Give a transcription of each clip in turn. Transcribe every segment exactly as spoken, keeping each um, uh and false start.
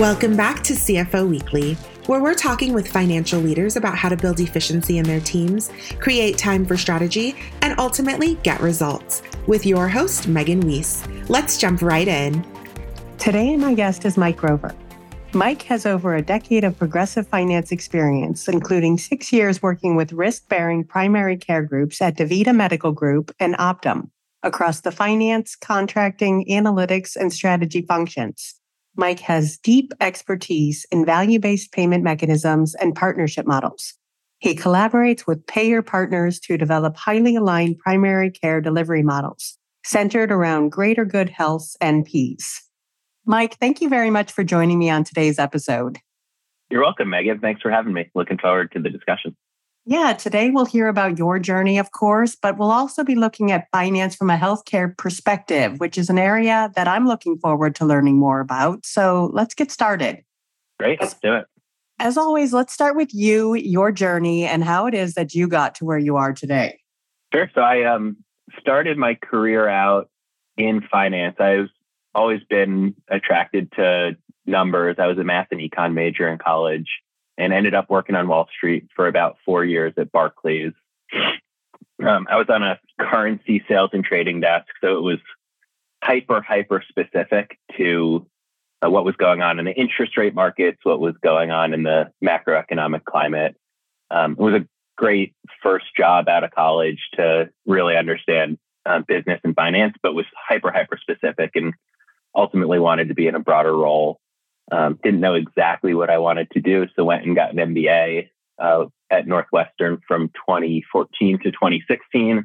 Welcome back to C F O Weekly, where we're talking with financial leaders about how to build efficiency in their teams, create time for strategy, and ultimately get results. With your host, Megan Weiss. Let's jump right in. Today, my guest is Mike Grover. Mike has over a decade of progressive finance experience, including six years working with risk-bearing primary care groups at Davita Medical Group and Optum across the finance, contracting, analytics, and strategy functions. Mike has deep expertise in value-based payment mechanisms and partnership models. He collaborates with payer partners to develop highly aligned primary care delivery models centered around Greater Good Health N Ps. Mike, thank you very much for joining me on today's episode. You're welcome, Megan. Thanks for having me. Looking forward to the discussion. Yeah, today we'll hear about your journey, of course, but we'll also be looking at finance from a healthcare perspective, which is an area that I'm looking forward to learning more about. So let's get started. Great, let's do it. As always, let's start with you, your journey, and how it is that you got to where you are today. Sure. So I um, started my career out in finance. I've always been attracted to numbers. I was a math and econ major in college, and ended up working on Wall Street for about four years at Barclays. Um, I was on a currency sales and trading desk, so it was hyper, hyper specific to uh, what was going on in the interest rate markets, what was going on in the macroeconomic climate. Um, it was a great first job out of college to really understand uh, business and finance, but was hyper, hyper specific and ultimately wanted to be in a broader role. Um, didn't know exactly what I wanted to do, so went and got an M B A uh, at Northwestern from twenty fourteen to twenty sixteen.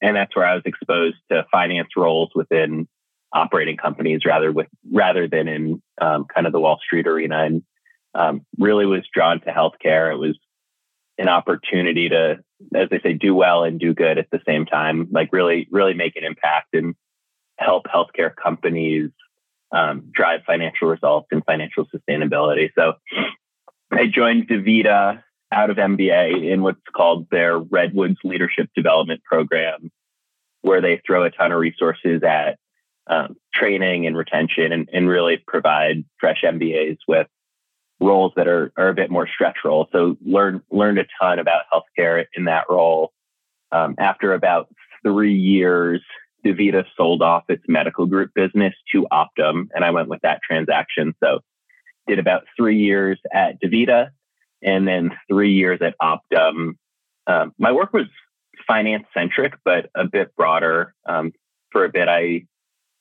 And that's where I was exposed to finance roles within operating companies rather with rather than in um, kind of the Wall Street arena, and um, really was drawn to healthcare. It was an opportunity to, as they say, do well and do good at the same time, like really, really make an impact and help healthcare companies Um, drive financial results and financial sustainability. So I joined Davita out of M B A in what's called their Redwoods Leadership Development Program, where they throw a ton of resources at um, training and retention and, and really provide fresh M B As with roles that are, are a bit more stretch roles. So learn, learned a ton about healthcare in that role. Um, after about three years, Davita sold off its medical group business to Optum, and I went with that transaction. So did about three years at Davita and then three years at Optum. Um, my work was finance-centric, but a bit broader. Um, for a bit, I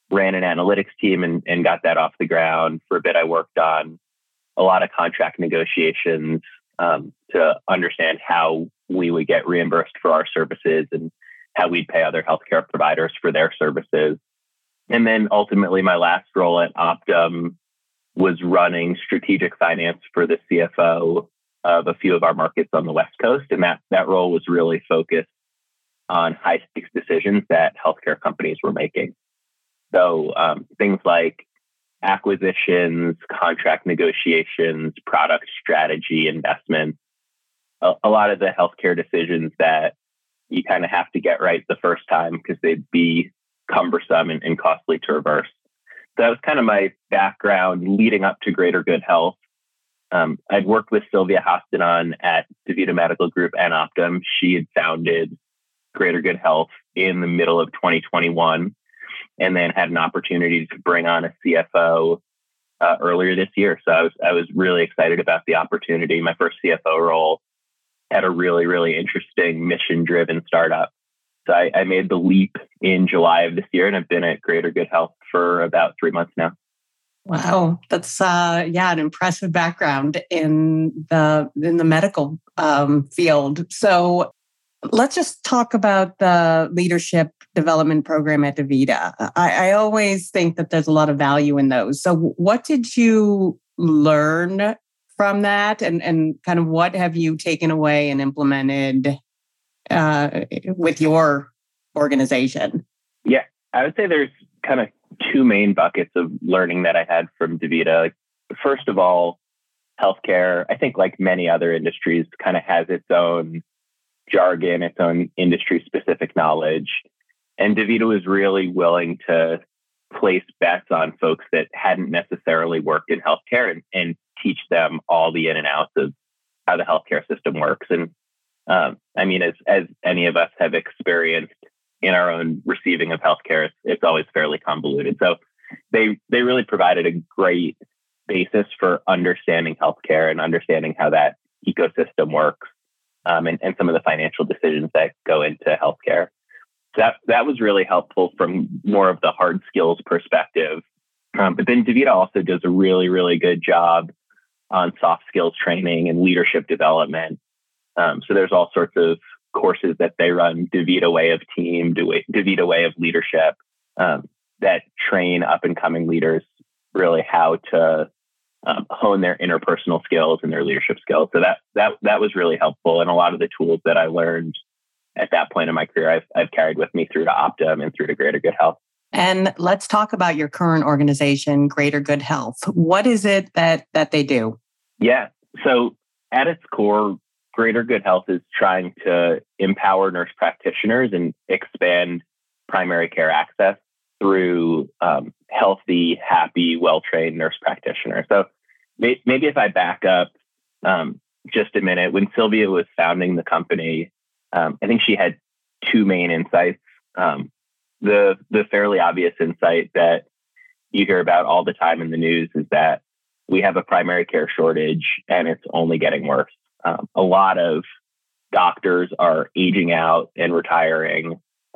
ran an analytics team and, and got that off the ground. For a bit, I worked on a lot of contract negotiations um, to understand how we would get reimbursed for our services and how we'd pay other healthcare providers for their services. And then ultimately, my last role at Optum was running strategic finance for the C F O of a few of our markets on the West Coast. And that, that role was really focused on high-stakes decisions that healthcare companies were making. So um, things like acquisitions, contract negotiations, product strategy, investments, a, a lot of the healthcare decisions that you kind of have to get right the first time because they'd be cumbersome and, and costly to reverse. So that was kind of my background leading up to Greater Good Health. Um, I'd worked with Sylvia Hostinon at Davita Medical Group and Optum. She had founded Greater Good Health in the middle of twenty twenty-one and then had an opportunity to bring on a C F O uh, earlier this year. So I was, I was really excited about the opportunity. My first C F O role at a really, really interesting mission-driven startup. So I, I made the leap in July of this year, and I've been at Greater Good Health for about three months now. Wow, that's uh, yeah, an impressive background in the in the medical um, field. So let's just talk about the leadership development program at Davita. I, I always think that there's a lot of value in those. So what did you learn from that, and, and kind of what have you taken away and implemented uh, with your organization? Yeah, I would say there's kind of two main buckets of learning that I had from Davita. First of all, healthcare, I think like many other industries, kind of has its own jargon, its own industry-specific knowledge. And Davita was really willing to place bets on folks that hadn't necessarily worked in healthcare and, and teach them all the in and outs of how the healthcare system works. And um, I mean, as as any of us have experienced in our own receiving of healthcare, it's, it's always fairly convoluted. So they they really provided a great basis for understanding healthcare and understanding how that ecosystem works, um, and, and some of the financial decisions that go into healthcare. That that was really helpful from more of the hard skills perspective. Um, but then Davita also does a really, really good job on soft skills training and leadership development. Um, so there's all sorts of courses that they run, Davita Way of Team, Davita Way of Leadership, um, that train up and coming leaders really how to um, hone their interpersonal skills and their leadership skills. So that that that was really helpful. And a lot of the tools that I learned at that point in my career, I've, I've carried with me through to Optum and through to Greater Good Health. And let's talk about your current organization, Greater Good Health. What is it that that they do? Yeah. So at its core, Greater Good Health is trying to empower nurse practitioners and expand primary care access through um, healthy, happy, well-trained nurse practitioners. So may- maybe if I back up um, just a minute, when Sylvia was founding the company, Um, I think she had two main insights. Um, the the fairly obvious insight that you hear about all the time in the news is that we have a primary care shortage and it's only getting worse. Um, a lot of doctors are aging out and retiring.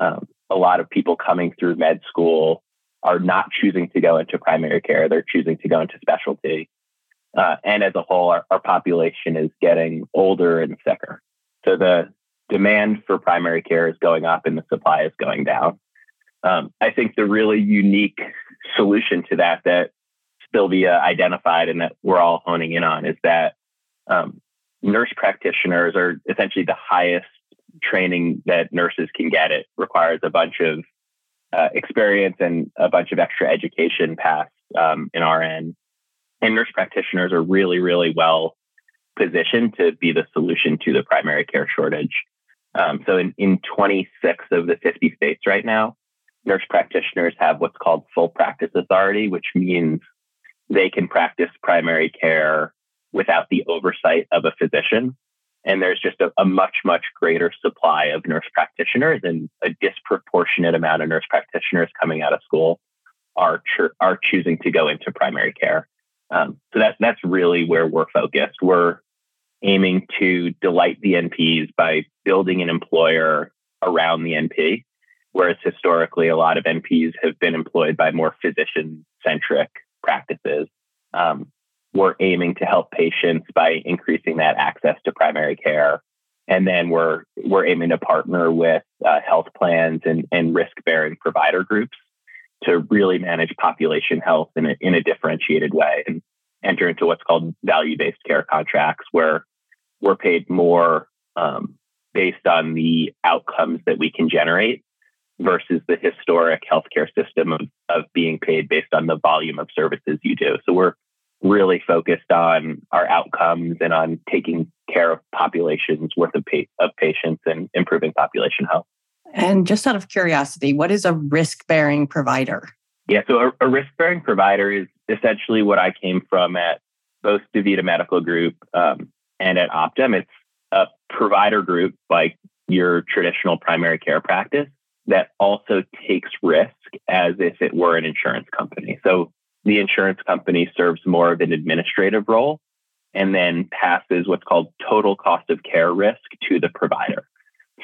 Um, a lot of people coming through med school are not choosing to go into primary care. They're choosing to go into specialty. Uh, and as a whole, our, our population is getting older and sicker. So the demand for primary care is going up and the supply is going down. Um, I think the really unique solution to that that Sylvia identified and that we're all honing in on is that um, nurse practitioners are essentially the highest training that nurses can get. It requires a bunch of uh, experience and a bunch of extra education past um, an R N. And nurse practitioners are really, really well positioned to be the solution to the primary care shortage. Um, so in, in twenty-six of the fifty states right now, nurse practitioners have what's called full practice authority, which means they can practice primary care without the oversight of a physician. And there's just a, a much, much greater supply of nurse practitioners, and a disproportionate amount of nurse practitioners coming out of school are, cho- are choosing to go into primary care. Um, so that, that's really where we're focused. We're aiming to delight the N Ps by building an employer around the N P, whereas historically a lot of N Ps have been employed by more physician-centric practices. Um, we're aiming to help patients by increasing that access to primary care, and then we're we're aiming to partner with uh, health plans and, and risk-bearing provider groups to really manage population health in a, in a differentiated way, and enter into what's called value-based care contracts, where we're paid more um, based on the outcomes that we can generate versus the historic healthcare system of, of being paid based on the volume of services you do. So we're really focused on our outcomes and on taking care of populations worth of, pa- of patients and improving population health. And just out of curiosity, what is a risk-bearing provider? Yeah, so a, a risk-bearing provider is essentially what I came from at both Davita Medical Group um, and at Optum. It's a provider group like your traditional primary care practice that also takes risk as if it were an insurance company. So the insurance company serves more of an administrative role and then passes what's called total cost of care risk to the provider.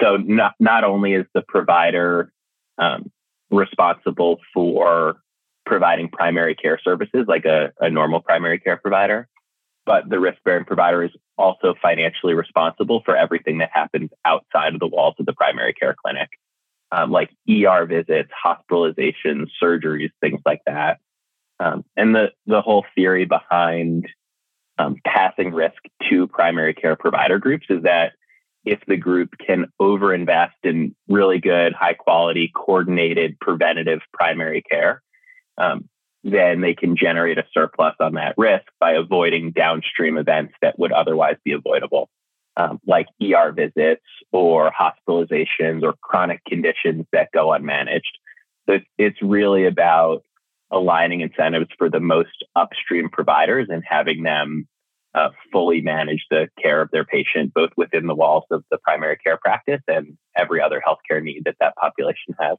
So not, not only is the provider um, responsible for providing primary care services like a, a normal primary care provider, but the risk-bearing provider is also financially responsible for everything that happens outside of the walls of the primary care clinic, um, like E R visits, hospitalizations, surgeries, things like that. Um, and the, the whole theory behind um, passing risk to primary care provider groups is that if the group can overinvest in really good, high quality, coordinated, preventative primary care, um, then they can generate a surplus on that risk by avoiding downstream events that would otherwise be avoidable, um, like E R visits or hospitalizations or chronic conditions that go unmanaged. So it's really about aligning incentives for the most upstream providers and having them uh, fully manage the care of their patient, both within the walls of the primary care practice and every other healthcare need that that population has.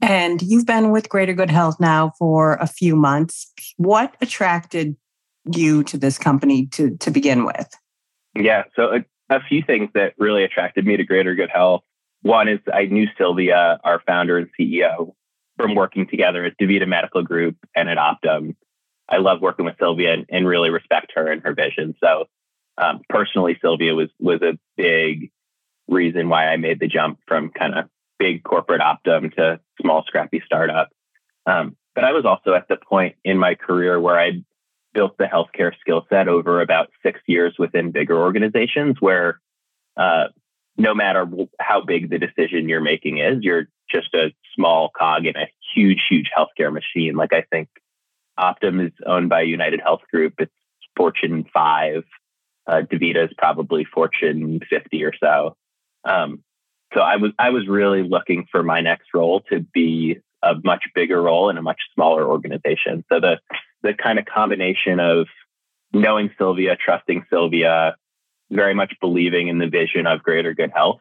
And you've been with Greater Good Health now for a few months. What attracted you to this company to, to begin with? Yeah, so a, a few things that really attracted me to Greater Good Health. One is I knew Sylvia, our founder and C E O, from working together at Davita Medical Group and at Optum. I love working with Sylvia and, and really respect her and her vision. So um, personally, Sylvia was was a big reason why I made the jump from kind of big corporate Optum to small, scrappy startup. Um, but I was also at the point in my career where I built the healthcare skill set over about six years within bigger organizations where uh, no matter how big the decision you're making is, you're just a small cog in a huge, huge healthcare machine. Like I think Optum is owned by UnitedHealth Group. It's Fortune five. Uh, DaVita is probably Fortune fifty or so. Um, So I was I was really looking for my next role to be a much bigger role in a much smaller organization. So the the kind of combination of knowing Sylvia, trusting Sylvia, very much believing in the vision of Greater Good Health,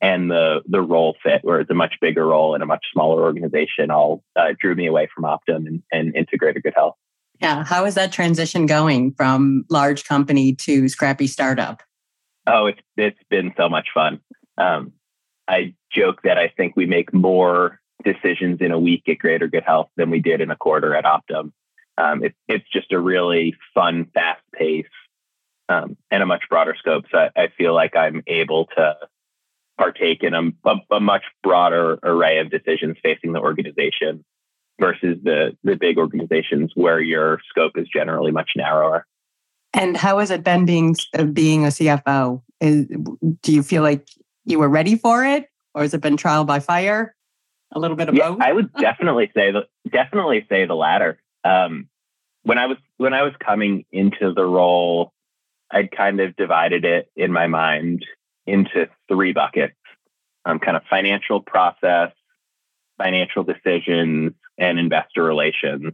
and the the role fit, where it's a much bigger role in a much smaller organization, all uh, drew me away from Optum and, and into Greater Good Health. Yeah, how is that transition going from large company to scrappy startup? Oh, it's it's been so much fun. Um, I joke that I think we make more decisions in a week at Greater Good Health than we did in a quarter at Optum. Um, it, it's just a really fun, fast pace um, and a much broader scope. So I, I feel like I'm able to partake in a, a, a much broader array of decisions facing the organization versus the, the big organizations where your scope is generally much narrower. And how has it been being, being a C F O? Is, do you feel like you were ready for it, or has it been trial by fire? A little bit of yeah, both. I would definitely say the definitely say the latter. Um, when I was when I was coming into the role, I'd kind of divided it in my mind into three buckets: um, kind of financial process, financial decisions, and investor relations.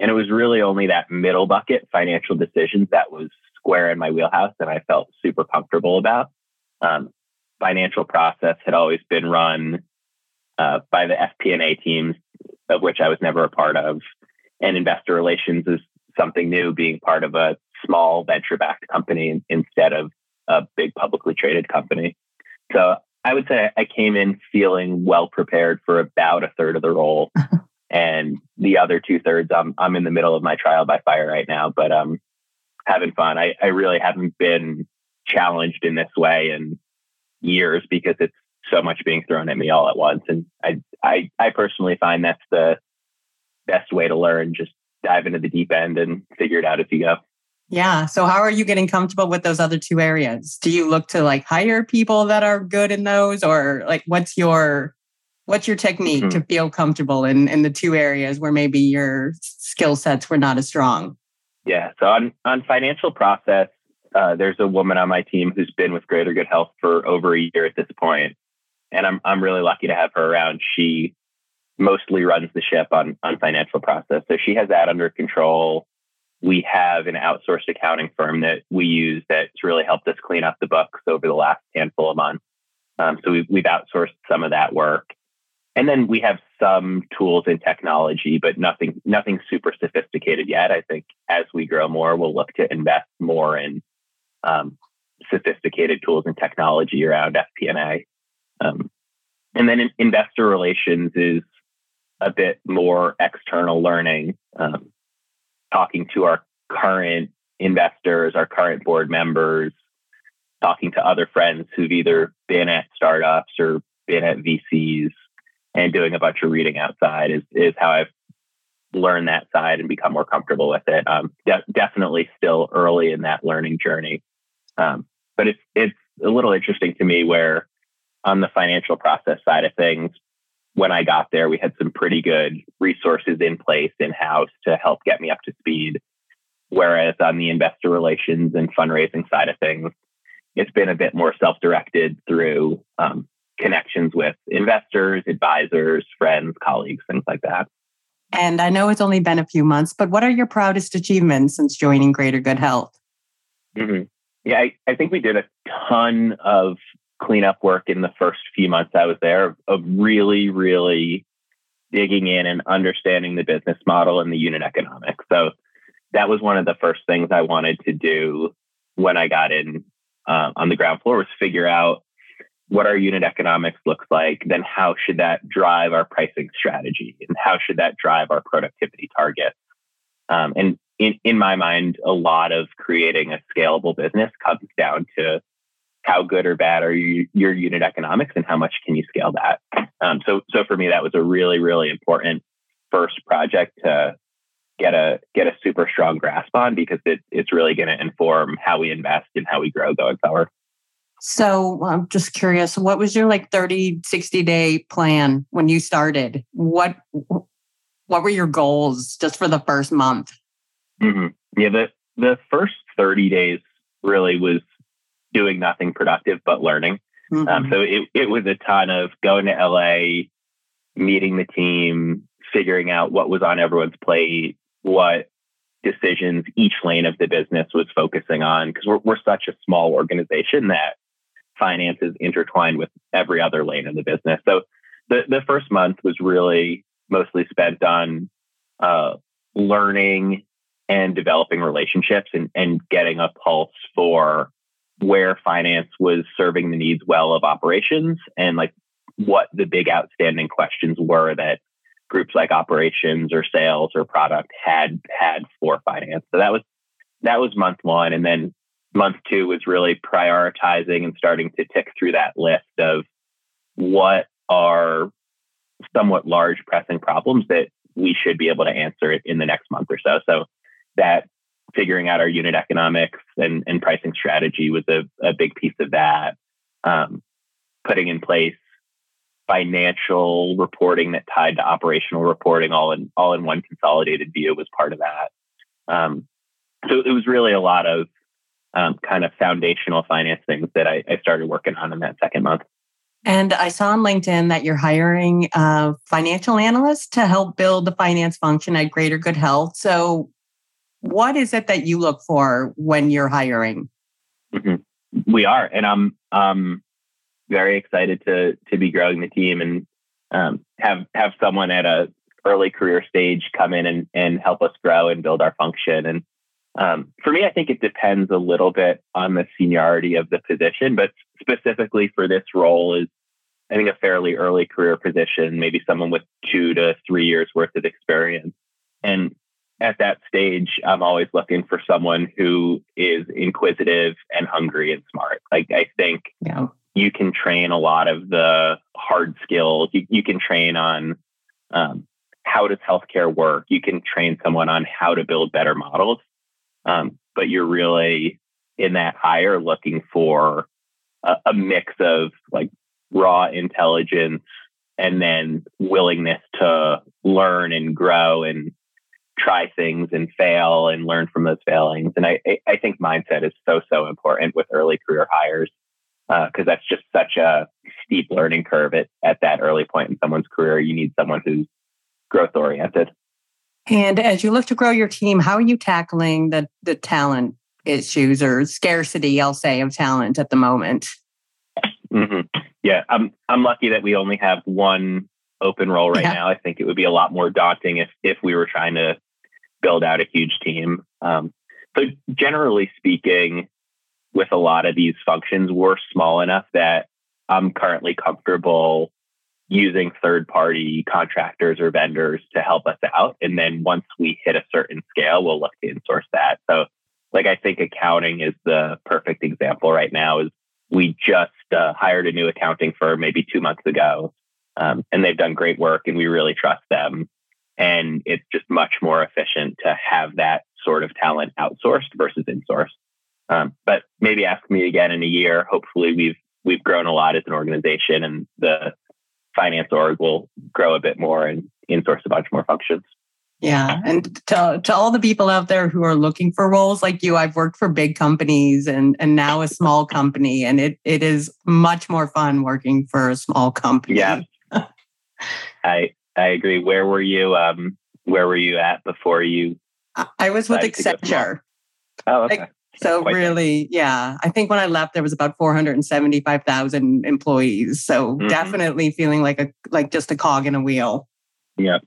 And it was really only that middle bucket, financial decisions, that was square in my wheelhouse, and I felt super comfortable about. Um, Financial process had always been run uh, by the F P and A teams, of which I was never a part of. And investor relations is something new, being part of a small venture-backed company instead of a big publicly traded company. So I would say I came in feeling well-prepared for about a third of the role. And the other two thirds, I'm, I'm in the middle of my trial by fire right now, but um, having fun. I, I really haven't been challenged in this way and years because it's so much being thrown at me all at once. And I, I, I personally find that's the best way to learn. Just dive into the deep end and figure it out as you go. Yeah. So how are you getting comfortable with those other two areas? Do you look to like hire people that are good in those, or like what's your, what's your technique mm-hmm. to feel comfortable in, in the two areas where maybe your skill sets were not as strong? Yeah. So on, on financial process, Uh, there's a woman on my team who's been with Greater Good Health for over a year at this point, and I'm I'm really lucky to have her around. She mostly runs the ship on on financial process, so she has that under control. We have an outsourced accounting firm that we use that's really helped us clean up the books over the last handful of months. Um, so we've we've outsourced some of that work, and then we have some tools and technology, but nothing nothing super sophisticated yet. I think as we grow more, we'll look to invest more in Um, sophisticated tools and technology around F P and A. Um, and then in, investor relations is a bit more external learning, um, talking to our current investors, our current board members, talking to other friends who've either been at startups or been at V Cs, and doing a bunch of reading outside is, is how I've learned that side and become more comfortable with it. Um, de- definitely still early in that learning journey. Um, but it's it's a little interesting to me where on the financial process side of things, when I got there, we had some pretty good resources in place in-house to help get me up to speed. Whereas on the investor relations and fundraising side of things, it's been a bit more self-directed through um, connections with investors, advisors, friends, colleagues, things like that. And I know it's only been a few months, but what are your proudest achievements since joining Greater Good Health? Mm-hmm. Yeah, I, I think we did a ton of cleanup work in the first few months I was there of really, really digging in and understanding the business model and the unit economics. So that was one of the first things I wanted to do when I got in uh, on the ground floor was figure out what our unit economics looks like, then how should that drive our pricing strategy and how should that drive our productivity targets? Um, and in, in my mind, a lot of creating a scalable business comes down to how good or bad are you, your unit economics and how much can you scale that? Um, so, so for me, that was a really, really important first project to get a get a super strong grasp on because it, it's really going to inform how we invest and how we grow going forward. So I'm just curious, what was your like thirty, sixty day plan when you started? What what were your goals just for the first month? Mm-hmm. Yeah, the, the first thirty days really was doing nothing productive but learning. Mm-hmm. Um, so it, it was a ton of going to L A, meeting the team, figuring out what was on everyone's plate, what decisions each lane of the business was focusing on, because we're, we're such a small organization that finance is intertwined with every other lane of the business. So the, the first month was really mostly spent on uh, learning and developing relationships and, and getting a pulse for where finance was serving the needs well of operations and like what the big outstanding questions were that groups like operations or sales or product had had for finance. So that was that was month one. And then month two was really prioritizing and starting to tick through that list of what are somewhat large pressing problems that we should be able to answer in the next month or so. So that figuring out our unit economics and, and pricing strategy was a, a big piece of that. Um, putting in place financial reporting that tied to operational reporting, all in all in one consolidated view, was part of that. Um, so it was really a lot of um, kind of foundational finance things that I, I started working on in that second month. And I saw on LinkedIn that you're hiring a financial analyst to help build the finance function at Greater Good Health. So what is it that you look for when you're hiring? Mm-hmm. We are, and I'm. Um, Very excited to to be growing the team and um, have have someone at a early career stage come in and, and help us grow and build our function. And um, for me, I think it depends a little bit on the seniority of the position, but specifically for this role is I think a fairly early career position, maybe someone with two to three years worth of experience. And at that stage, I'm always looking for someone who is inquisitive and hungry and smart. Like I think. Yeah. You can train a lot of the hard skills. You, you can train on um, how does healthcare work. You can train someone on how to build better models. Um, but you're really in that hire looking for a, a mix of like raw intelligence and then willingness to learn and grow and try things and fail and learn from those failings. And I, I think mindset is so, so important with early career hires. Because uh, that's just such a steep learning curve at, at that early point in someone's career. You need someone who's growth-oriented. And as you look to grow your team, how are you tackling the, the talent issues or scarcity, I'll say, of talent at the moment? Mm-hmm. Yeah, I'm I'm lucky that we only have one open role right yeah. now. I think it would be a lot more daunting if, if we were trying to build out a huge team. Um, so generally speaking, with a lot of these functions, we're small enough that I'm currently comfortable using third-party contractors or vendors to help us out. And then once we hit a certain scale, we'll look to insource that. So like, I think accounting is the perfect example right now is we just uh, hired a new accounting firm maybe two months ago um, and they've done great work and we really trust them. And it's just much more efficient to have that sort of talent outsourced versus insourced. Um, but maybe ask me again in a year. Hopefully, we've we've grown a lot as an organization, and the finance org will grow a bit more and insource a bunch more functions. Yeah, and to to all the people out there who are looking for roles like you, I've worked for big companies and and now a small company, and it it is much more fun working for a small company. Yeah, I I agree. Where were you? Um, Where were you at before you? I was with Accenture. Oh, okay. Like, so really, bad. yeah. I think when I left, there was about four hundred seventy-five thousand employees. So mm-hmm. definitely feeling like a like just a cog in a wheel. Yeah.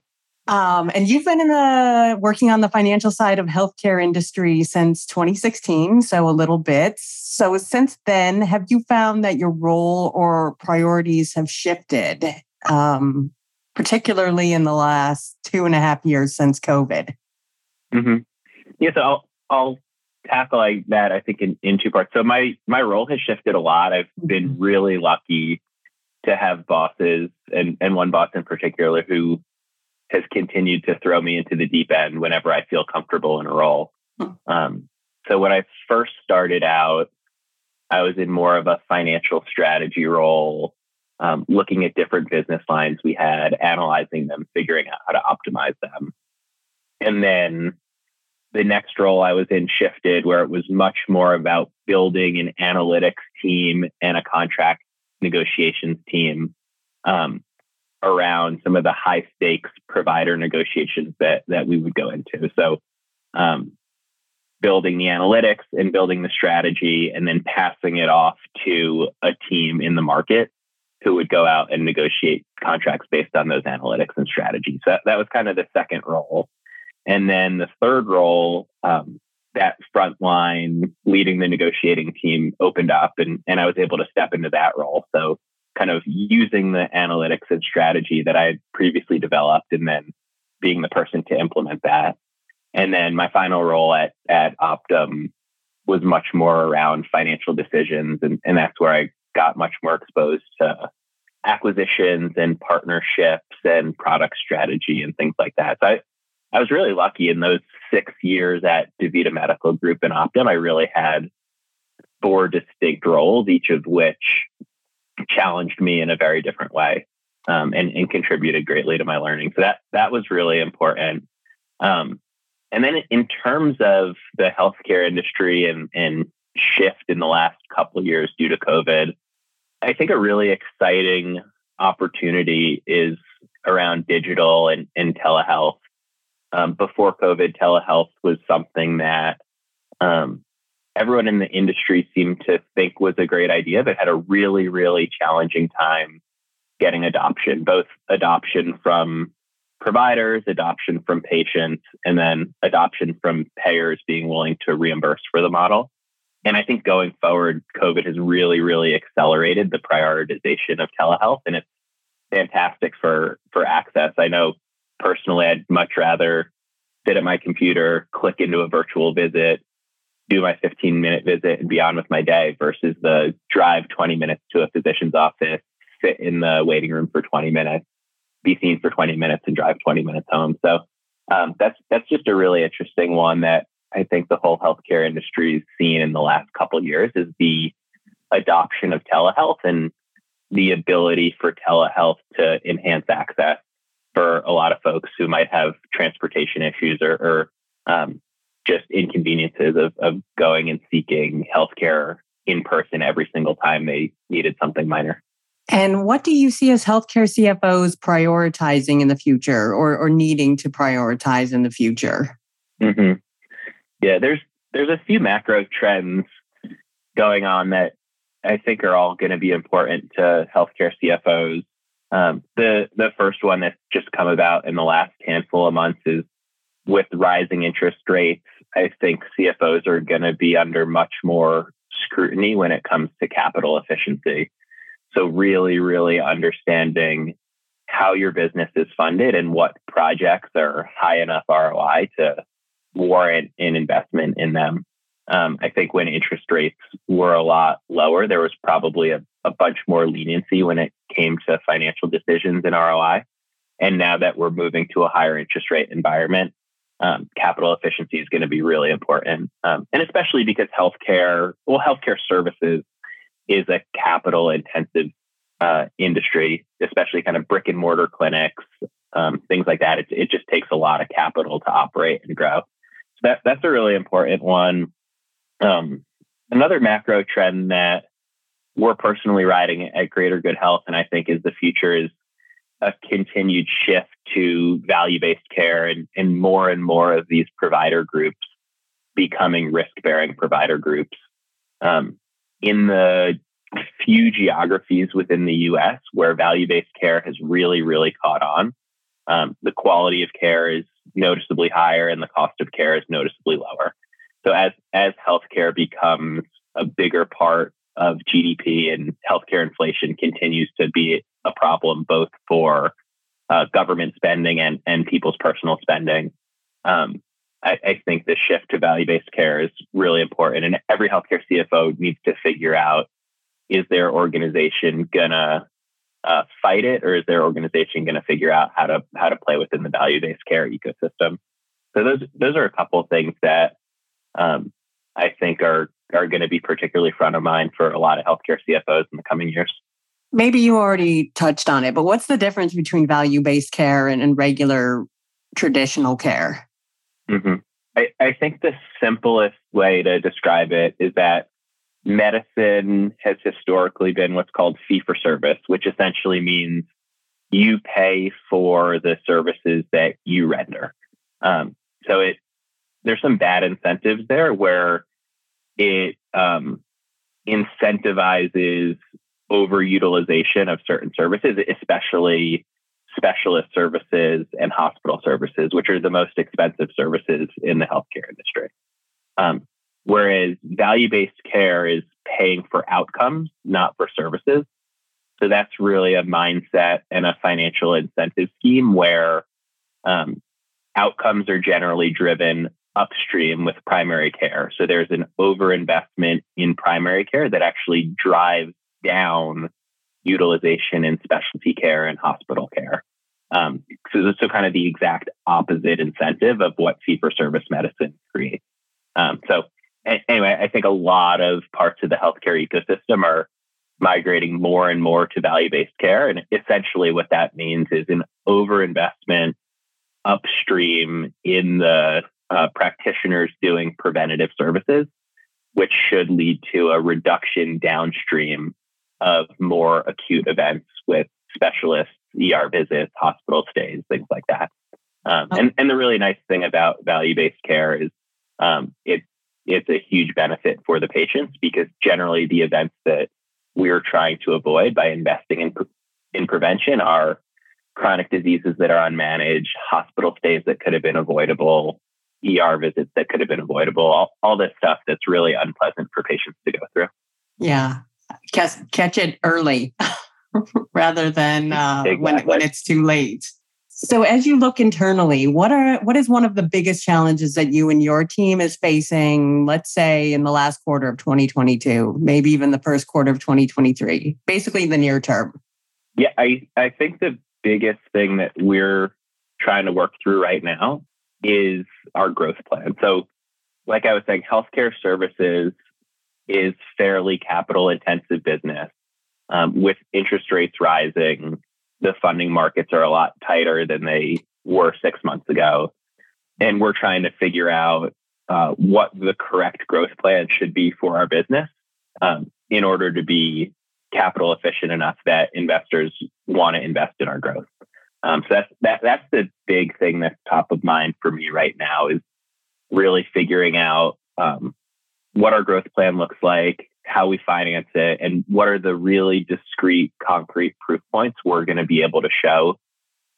Um, and you've been in the working on the financial side of healthcare industry since twenty sixteen, so a little bit. So since then, have you found that your role or priorities have shifted, um, particularly in the last two and a half years since COVID? Mm-hmm. Yeah, so I'll, I'll tackle like that, I think, in, in two parts. So my, my role has shifted a lot. I've been really lucky to have bosses, and, and one boss in particular who has continued to throw me into the deep end whenever I feel comfortable in a role. Um, so when I first started out, I was in more of a financial strategy role, um, looking at different business lines we had, analyzing them, figuring out how to optimize them. And then the next role I was in shifted where it was much more about building an analytics team and a contract negotiations team, um, around some of the high stakes provider negotiations that that we would go into. So um, building the analytics and building the strategy and then passing it off to a team in the market who would go out and negotiate contracts based on those analytics and strategies. So that, that was kind of the second role. And then the third role, um, that frontline leading the negotiating team opened up and, and I was able to step into that role. So kind of using the analytics and strategy that I had previously developed and then being the person to implement that. And then my final role at, at Optum was much more around financial decisions. And, and that's where I got much more exposed to acquisitions and partnerships and product strategy and things like that. So I, I was really lucky in those six years at Davita Medical Group and Optum. I really had four distinct roles, each of which challenged me in a very different way, um, and, and contributed greatly to my learning. So that that was really important. Um, and then in terms of the healthcare industry and, and shift in the last couple of years due to COVID, I think a really exciting opportunity is around digital and, and telehealth. Um, before COVID, telehealth was something that um, everyone in the industry seemed to think was a great idea, but had a really, really challenging time getting adoption, both adoption from providers, adoption from patients, and then adoption from payers being willing to reimburse for the model. And I think going forward, COVID has really, really accelerated the prioritization of telehealth, and it's fantastic for, for access. I know personally, I'd much rather sit at my computer, click into a virtual visit, do my fifteen minute visit and be on with my day versus the drive twenty minutes to a physician's office, sit in the waiting room for twenty minutes, be seen for twenty minutes and drive twenty minutes home. So um, that's that's just a really interesting one that I think the whole healthcare industry has seen in the last couple of years is the adoption of telehealth and the ability for telehealth to enhance access for a lot of folks who might have transportation issues or, or um, just inconveniences of, of going and seeking healthcare in person every single time they needed something minor. And what do you see as healthcare C F Os prioritizing in the future or, or needing to prioritize in the future? Mm-hmm. Yeah, there's there's a few macro trends going on that I think are all going to be important to healthcare C F Os. Um, the the first one that's just come about in the last handful of months is with rising interest rates, I think C F Os are going to be under much more scrutiny when it comes to capital efficiency. So really, really understanding how your business is funded and what projects are high enough R O I to warrant an investment in them. Um, I think when interest rates were a lot lower, there was probably a, a bunch more leniency when it came to financial decisions and R O I. And now that we're moving to a higher interest rate environment, Um, capital efficiency is going to be really important. Um, and especially because healthcare, well, healthcare services is a capital intensive uh, industry, especially kind of brick and mortar clinics, um, things like that. It, it just takes a lot of capital to operate and grow. So that, that's a really important one. Um, another macro trend that we're personally riding at Greater Good Health, and I think is the future, is a continued shift to value-based care and, and more and more of these provider groups becoming risk-bearing provider groups. Um, in the few geographies within the U S where value-based care has really, really caught on, um, the quality of care is noticeably higher and the cost of care is noticeably lower. So as, as healthcare becomes a bigger part of G D P and healthcare inflation continues to be a problem both for uh, government spending and, and people's personal spending, um, I, I think the shift to value-based care is really important. And every healthcare C F O needs to figure out, is their organization going to uh, fight it, or is their organization going to figure out how to how to play within the value-based care ecosystem? So those those are a couple of things that um, I think are, are going to be particularly front of mind for a lot of healthcare C F Os in the coming years. Maybe you already touched on it, but what's the difference between value-based care and, and regular traditional care? Mm-hmm. I, I think the simplest way to describe it is that medicine has historically been what's called fee-for-service, which essentially means you pay for the services that you render. Um, so it there's some bad incentives there where it um, incentivizes overutilization of certain services, especially specialist services and hospital services, which are the most expensive services in the healthcare industry. Um, whereas value-based care is paying for outcomes, not for services. So that's really a mindset and a financial incentive scheme where um, outcomes are generally driven upstream with primary care. So there's an overinvestment in primary care that actually drives down utilization in specialty care and hospital care. Um, so, so kind of the exact opposite incentive of what fee-for-service medicine creates. Um, so a- anyway, I think a lot of parts of the healthcare ecosystem are migrating more and more to value-based care. And essentially what that means is an overinvestment upstream in the uh, practitioners doing preventative services, which should lead to a reduction downstream of more acute events with specialists, E R visits, hospital stays, things like that. Um, okay. and, and the really nice thing about value-based care is um, it, it's a huge benefit for the patients, because generally the events that we're trying to avoid by investing in, in prevention are chronic diseases that are unmanaged, hospital stays that could have been avoidable, E R visits that could have been avoidable, all, all this stuff that's really unpleasant for patients to go through. Yeah. Catch it early rather than uh, exactly. when, when it's too late. So as you look internally, what are what is one of the biggest challenges that you and your team is facing, let's say in the last quarter of twenty twenty-two, maybe even the first quarter of twenty twenty-three, basically the near term? Yeah, I, I think the biggest thing that we're trying to work through right now is our growth plan. So like I was saying, healthcare services is fairly capital-intensive business. Um, with interest rates rising, the funding markets are a lot tighter than they were six months ago. And we're trying to figure out uh, what the correct growth plan should be for our business um, in order to be capital efficient enough that investors want to invest in our growth. Um, so that's, that, that's the big thing that's top of mind for me right now, is really figuring out um, what our growth plan looks like, how we finance it, and what are the really discrete, concrete proof points we're going to be able to show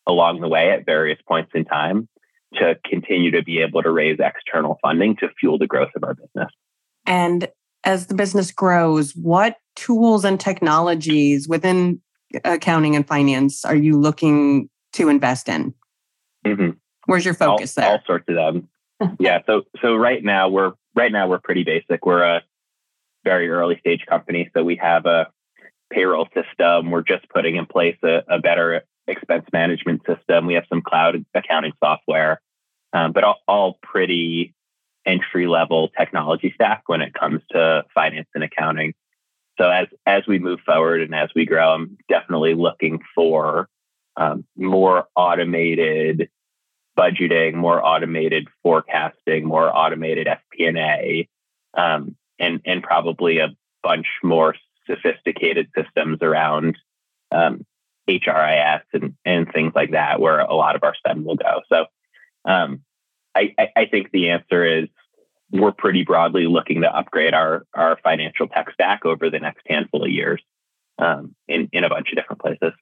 along the way at various points in time to continue to be able to raise external funding to fuel the growth of our business. And as the business grows, what tools and technologies within accounting and finance are you looking to invest in? Mm-hmm. Where's your focus all, there? All sorts of them. Yeah. So, so right now we're Right now, we're pretty basic. We're a very early stage company. So we have a payroll system. We're just putting in place a, a better expense management system. We have some cloud accounting software, um, but all, all pretty entry-level technology stack when it comes to finance and accounting. So as, as we move forward and as we grow, I'm definitely looking for um, more automated budgeting, more automated forecasting, more automated F P and A, um, and and probably a bunch more sophisticated systems around um, H R I S and, and things like that, where a lot of our spend will go. So um, I, I, I think the answer is we're pretty broadly looking to upgrade our, our financial tech stack over the next handful of years um, in, in a bunch of different places.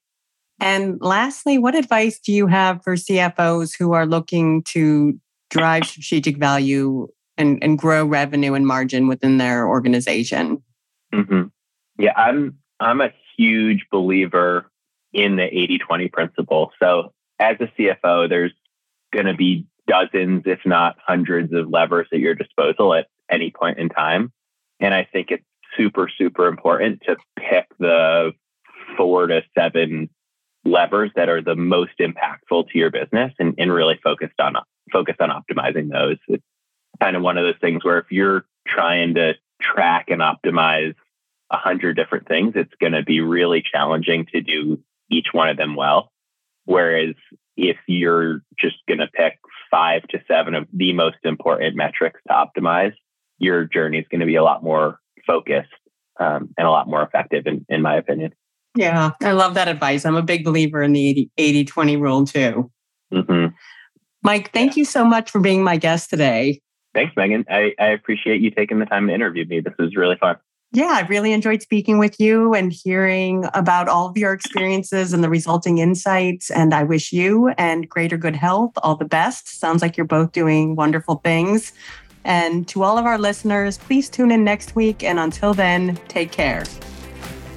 And lastly, what advice do you have for C F Os who are looking to drive strategic value and, and grow revenue and margin within their organization? Mm-hmm. Yeah, I'm I'm a huge believer in the eighty twenty principle. So as a C F O, there's going to be dozens, if not hundreds of levers at your disposal at any point in time. And I think it's super, super important to pick the four to seven levers that are the most impactful to your business and, and really focused on focus on optimizing those. It's kind of one of those things where if you're trying to track and optimize a hundred different things, it's going to be really challenging to do each one of them well. Whereas if you're just going to pick five to seven of the most important metrics to optimize, your journey is going to be a lot more focused um, and a lot more effective, in, in my opinion. Yeah, I love that advice. I'm a big believer in the eighty twenty rule too. Mm-hmm. Mike, thank you so much for being my guest today. Thanks, Megan. I, I appreciate you taking the time to interview me. This was really fun. Yeah, I really enjoyed speaking with you and hearing about all of your experiences and the resulting insights. And I wish you and Greater Good Health all the best. Sounds like you're both doing wonderful things. And to all of our listeners, please tune in next week. And until then, take care.